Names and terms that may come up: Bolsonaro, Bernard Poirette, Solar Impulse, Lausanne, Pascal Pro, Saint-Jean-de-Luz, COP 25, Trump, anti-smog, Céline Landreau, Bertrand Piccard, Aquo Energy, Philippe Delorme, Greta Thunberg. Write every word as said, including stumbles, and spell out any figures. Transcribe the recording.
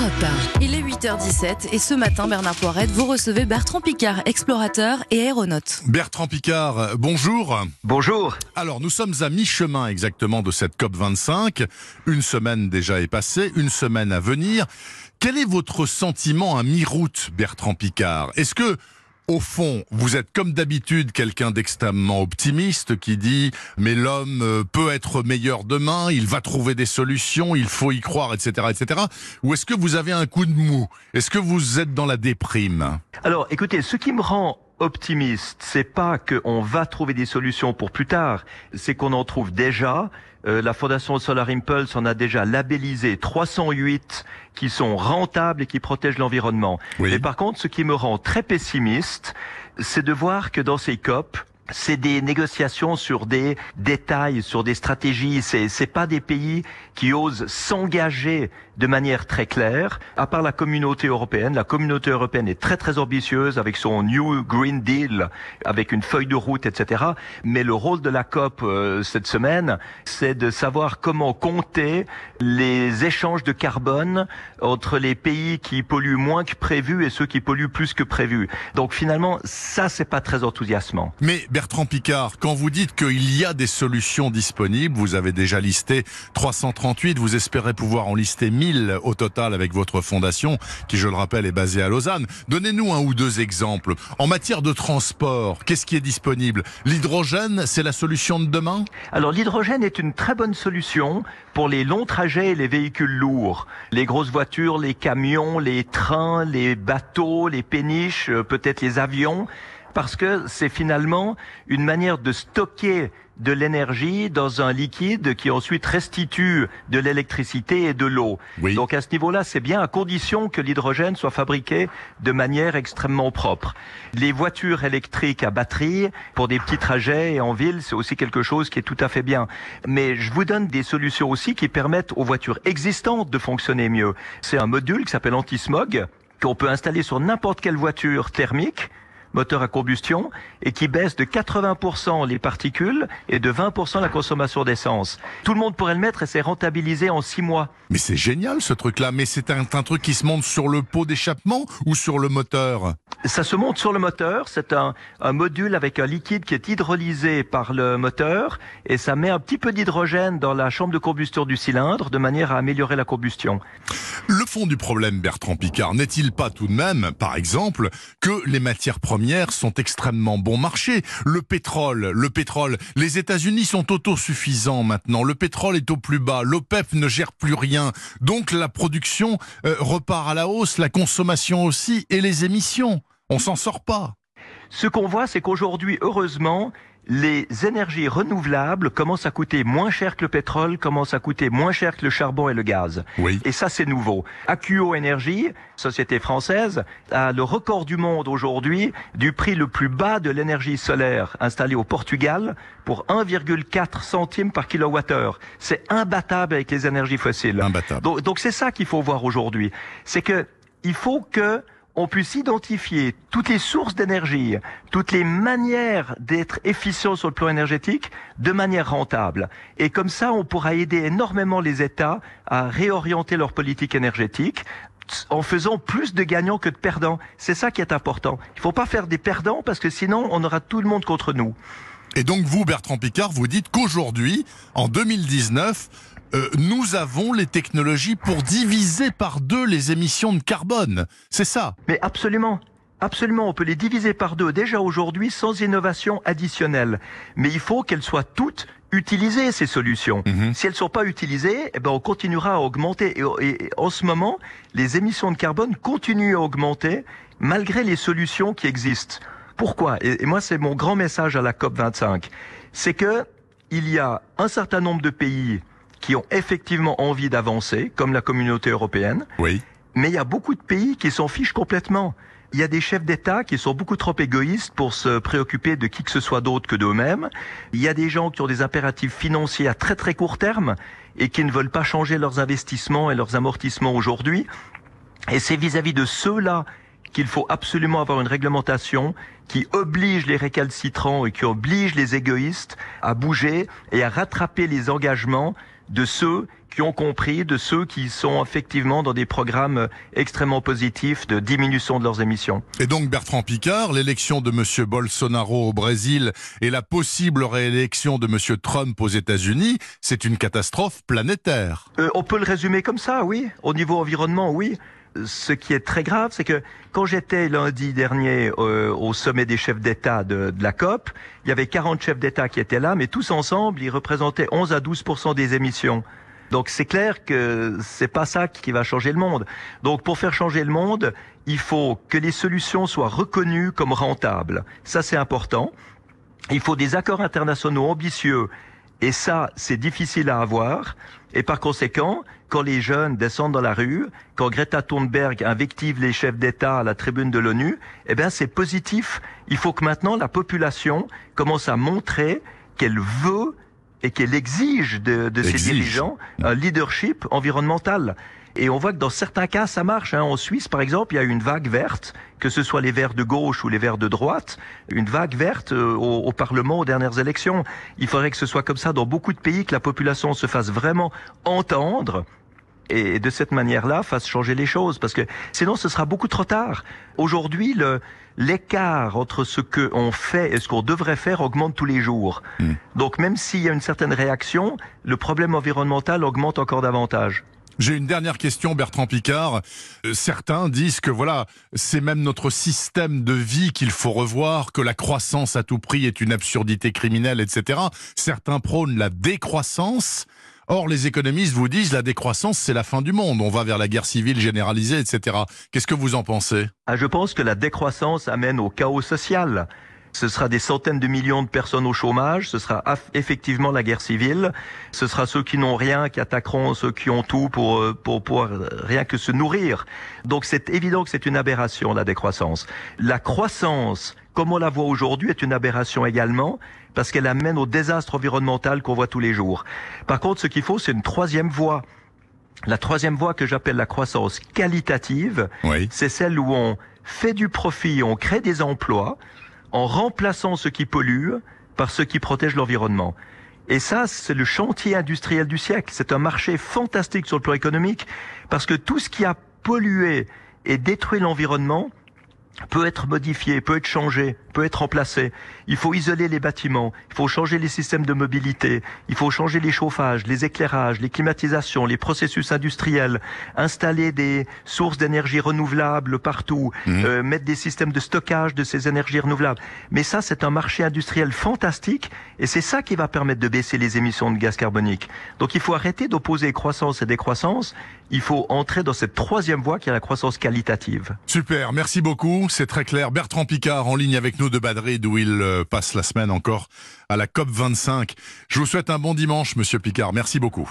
Europe un. Il est huit heures dix-sept et ce matin, Bernard Poirette, vous recevez Bertrand Piccard, explorateur et aéronaute. Bertrand Piccard, bonjour. Bonjour. Alors, nous sommes à mi-chemin exactement de cette COP vingt-cinq. Une semaine déjà est passée, une semaine à venir. Quel est votre sentiment à mi-route, Bertrand Piccard? Est-ce que, au fond, vous êtes comme d'habitude quelqu'un d'extrêmement optimiste qui dit « mais l'homme peut être meilleur demain, il va trouver des solutions, il faut y croire, et cetera et cetera » ou est-ce que vous avez un coup de mou? Est-ce que vous êtes dans la déprime? Alors, écoutez, ce qui me rend optimiste, c'est pas qu'on va trouver des solutions pour plus tard, c'est qu'on en trouve déjà. Euh, la fondation Solar Impulse en a déjà labellisé trois cent huit qui sont rentables et qui protègent l'environnement. Oui. Mais par contre, ce qui me rend très pessimiste, c'est de voir que dans ces COP, c'est des négociations sur des détails, sur des stratégies. C'est, c'est pas des pays qui osent s'engager de manière très claire. À part la communauté européenne, la communauté européenne est très très ambitieuse avec son New Green Deal, avec une feuille de route, et cetera. Mais le rôle de la COP euh, cette semaine, c'est de savoir comment compter les échanges de carbone entre les pays qui polluent moins que prévu et ceux qui polluent plus que prévu. Donc finalement, ça c'est pas très enthousiasmant. Mais Bertrand Piccard, quand vous dites qu'il y a des solutions disponibles, vous avez déjà listé trois cent trente-huit, vous espérez pouvoir en lister mille au total avec votre fondation, qui je le rappelle est basée à Lausanne. Donnez-nous un ou deux exemples. En matière de transport, qu'est-ce qui est disponible? L'hydrogène, c'est la solution de demain? Alors l'hydrogène est une très bonne solution pour les longs trajets et les véhicules lourds. Les grosses voitures, les camions, les trains, les bateaux, les péniches, peut-être les avions. Parce que c'est finalement une manière de stocker de l'énergie dans un liquide qui ensuite restitue de l'électricité et de l'eau. Oui. Donc à ce niveau-là, c'est bien à condition que l'hydrogène soit fabriqué de manière extrêmement propre. Les voitures électriques à batterie, pour des petits trajets et en ville, c'est aussi quelque chose qui est tout à fait bien. Mais je vous donne des solutions aussi qui permettent aux voitures existantes de fonctionner mieux. C'est un module qui s'appelle anti-smog, qu'on peut installer sur n'importe quelle voiture thermique, moteur à combustion, et qui baisse de quatre-vingts pour cent les particules et de vingt pour cent la consommation d'essence. Tout le monde pourrait le mettre et c'est rentabilisé en six mois. Mais c'est génial ce truc-là, mais c'est un, un truc qui se monte sur le pot d'échappement ou sur le moteur? Ça se monte sur le moteur, c'est un, un module avec un liquide qui est hydrolysé par le moteur et ça met un petit peu d'hydrogène dans la chambre de combustion du cylindre de manière à améliorer la combustion. Le fond du problème, Bertrand Piccard, n'est-il pas tout de même, par exemple, que les matières premières sont extrêmement bon marché? Le pétrole, le pétrole. Les États-Unis sont autosuffisants maintenant. Le pétrole est au plus bas. L'OPEP ne gère plus rien. Donc la production euh, repart à la hausse, la consommation aussi et les émissions. On s'en sort pas. Ce qu'on voit, c'est qu'aujourd'hui, heureusement, les énergies renouvelables commencent à coûter moins cher que le pétrole, commencent à coûter moins cher que le charbon et le gaz. Oui. Et ça, c'est nouveau. Aquo Energy, société française, a le record du monde aujourd'hui du prix le plus bas de l'énergie solaire installée au Portugal pour un virgule quatre centimes par kilowattheure. C'est imbattable avec les énergies fossiles. Imbattable. Donc, donc c'est ça qu'il faut voir aujourd'hui. C'est que il faut que on puisse identifier toutes les sources d'énergie, toutes les manières d'être efficient sur le plan énergétique de manière rentable. Et comme ça, on pourra aider énormément les États à réorienter leur politique énergétique en faisant plus de gagnants que de perdants. C'est ça qui est important. Il ne faut pas faire des perdants parce que sinon, on aura tout le monde contre nous. Et donc vous, Bertrand Piccard, vous dites qu'aujourd'hui, en deux mille dix-neuf, Euh, nous avons les technologies pour diviser par deux les émissions de carbone, c'est ça? Mais absolument, absolument, on peut les diviser par deux déjà aujourd'hui sans innovation additionnelle. Mais il faut qu'elles soient toutes utilisées, ces solutions. Mmh. Si elles ne sont pas utilisées, eh ben on continuera à augmenter. Et, et en ce moment, les émissions de carbone continuent à augmenter malgré les solutions qui existent. Pourquoi? Et, et moi, c'est mon grand message à la COP vingt-cinq. C'est que il y a un certain nombre de pays qui ont effectivement envie d'avancer, comme la communauté européenne. Oui. Mais il y a beaucoup de pays qui s'en fichent complètement. Il y a des chefs d'État qui sont beaucoup trop égoïstes pour se préoccuper de qui que ce soit d'autre que d'eux-mêmes. Il y a des gens qui ont des impératifs financiers à très très court terme et qui ne veulent pas changer leurs investissements et leurs amortissements aujourd'hui. Et c'est vis-à-vis de ceux-là qu'il faut absolument avoir une réglementation qui oblige les récalcitrants et qui oblige les égoïstes à bouger et à rattraper les engagements de ceux qui ont compris, de ceux qui sont effectivement dans des programmes extrêmement positifs de diminution de leurs émissions. Et donc Bertrand Piccard, l'élection de M. Bolsonaro au Brésil et la possible réélection de M. Trump aux États-Unis, c'est une catastrophe planétaire. Euh, on peut le résumer comme ça, oui. Au niveau environnement, oui. Ce qui est très grave, c'est que quand j'étais lundi dernier euh, au sommet des chefs d'État de, de la COP, il y avait quarante chefs d'État qui étaient là, mais tous ensemble, ils représentaient onze à douze pour cent des émissions. Donc c'est clair que c'est pas ça qui va changer le monde. Donc pour faire changer le monde, il faut que les solutions soient reconnues comme rentables. Ça c'est important. Il faut des accords internationaux ambitieux. Et ça, c'est difficile à avoir. Et par conséquent, quand les jeunes descendent dans la rue, quand Greta Thunberg invective les chefs d'État à la tribune de l'ONU, eh bien, c'est positif. Il faut que maintenant la population commence à montrer qu'elle veut et qu'elle exige de, de ses dirigeants un leadership environnemental. Et on voit que dans certains cas, ça marche. En Suisse, par exemple, il y a une vague verte, que ce soit les Verts de gauche ou les Verts de droite, une vague verte au, au Parlement aux dernières élections. Il faudrait que ce soit comme ça dans beaucoup de pays, que la population se fasse vraiment entendre et de cette manière-là fasse changer les choses, parce que sinon ce sera beaucoup trop tard. Aujourd'hui, le, l'écart entre ce qu'on fait et ce qu'on devrait faire augmente tous les jours. Mmh. Donc même s'il y a une certaine réaction, le problème environnemental augmente encore davantage. J'ai une dernière question, Bertrand Piccard. Certains disent que voilà, c'est même notre système de vie qu'il faut revoir, que la croissance à tout prix est une absurdité criminelle, et cetera. Certains prônent la décroissance. Or, les économistes vous disent la décroissance, c'est la fin du monde. On va vers la guerre civile généralisée, et cetera. Qu'est-ce que vous en pensez ? Ah, je pense que la décroissance amène au chaos social. Ce sera des centaines de millions de personnes au chômage, ce sera effectivement la guerre civile, ce sera ceux qui n'ont rien qui attaqueront ceux qui ont tout pour, pour pouvoir rien que se nourrir. Donc c'est évident que c'est une aberration, la décroissance. La croissance, comme on la voit aujourd'hui, est une aberration également, parce qu'elle amène au désastre environnemental qu'on voit tous les jours. Par contre, ce qu'il faut, c'est une troisième voie. La troisième voie que j'appelle la croissance qualitative, oui. C'est celle où on fait du profit, on crée des emplois, en remplaçant ce qui pollue par ce qui protège l'environnement. Et ça, c'est le chantier industriel du siècle. C'est un marché fantastique sur le plan économique, parce que tout ce qui a pollué et détruit l'environnement peut être modifié, peut être changé, peut être remplacé. Il faut isoler les bâtiments, il faut changer les systèmes de mobilité, il faut changer les chauffages, les éclairages, les climatisations, les processus industriels, installer des sources d'énergie renouvelable partout, mmh. euh, mettre des systèmes de stockage de ces énergies renouvelables. Mais ça, c'est un marché industriel fantastique et c'est ça qui va permettre de baisser les émissions de gaz carbonique. Donc il faut arrêter d'opposer croissance et décroissance, il faut entrer dans cette troisième voie qui est la croissance qualitative. Super, merci beaucoup. C'est très clair. Bertrand Piccard en ligne avec nous de Madrid où il passe la semaine encore à la COP vingt-cinq. Je vous souhaite un bon dimanche, Monsieur Piccard. Merci beaucoup.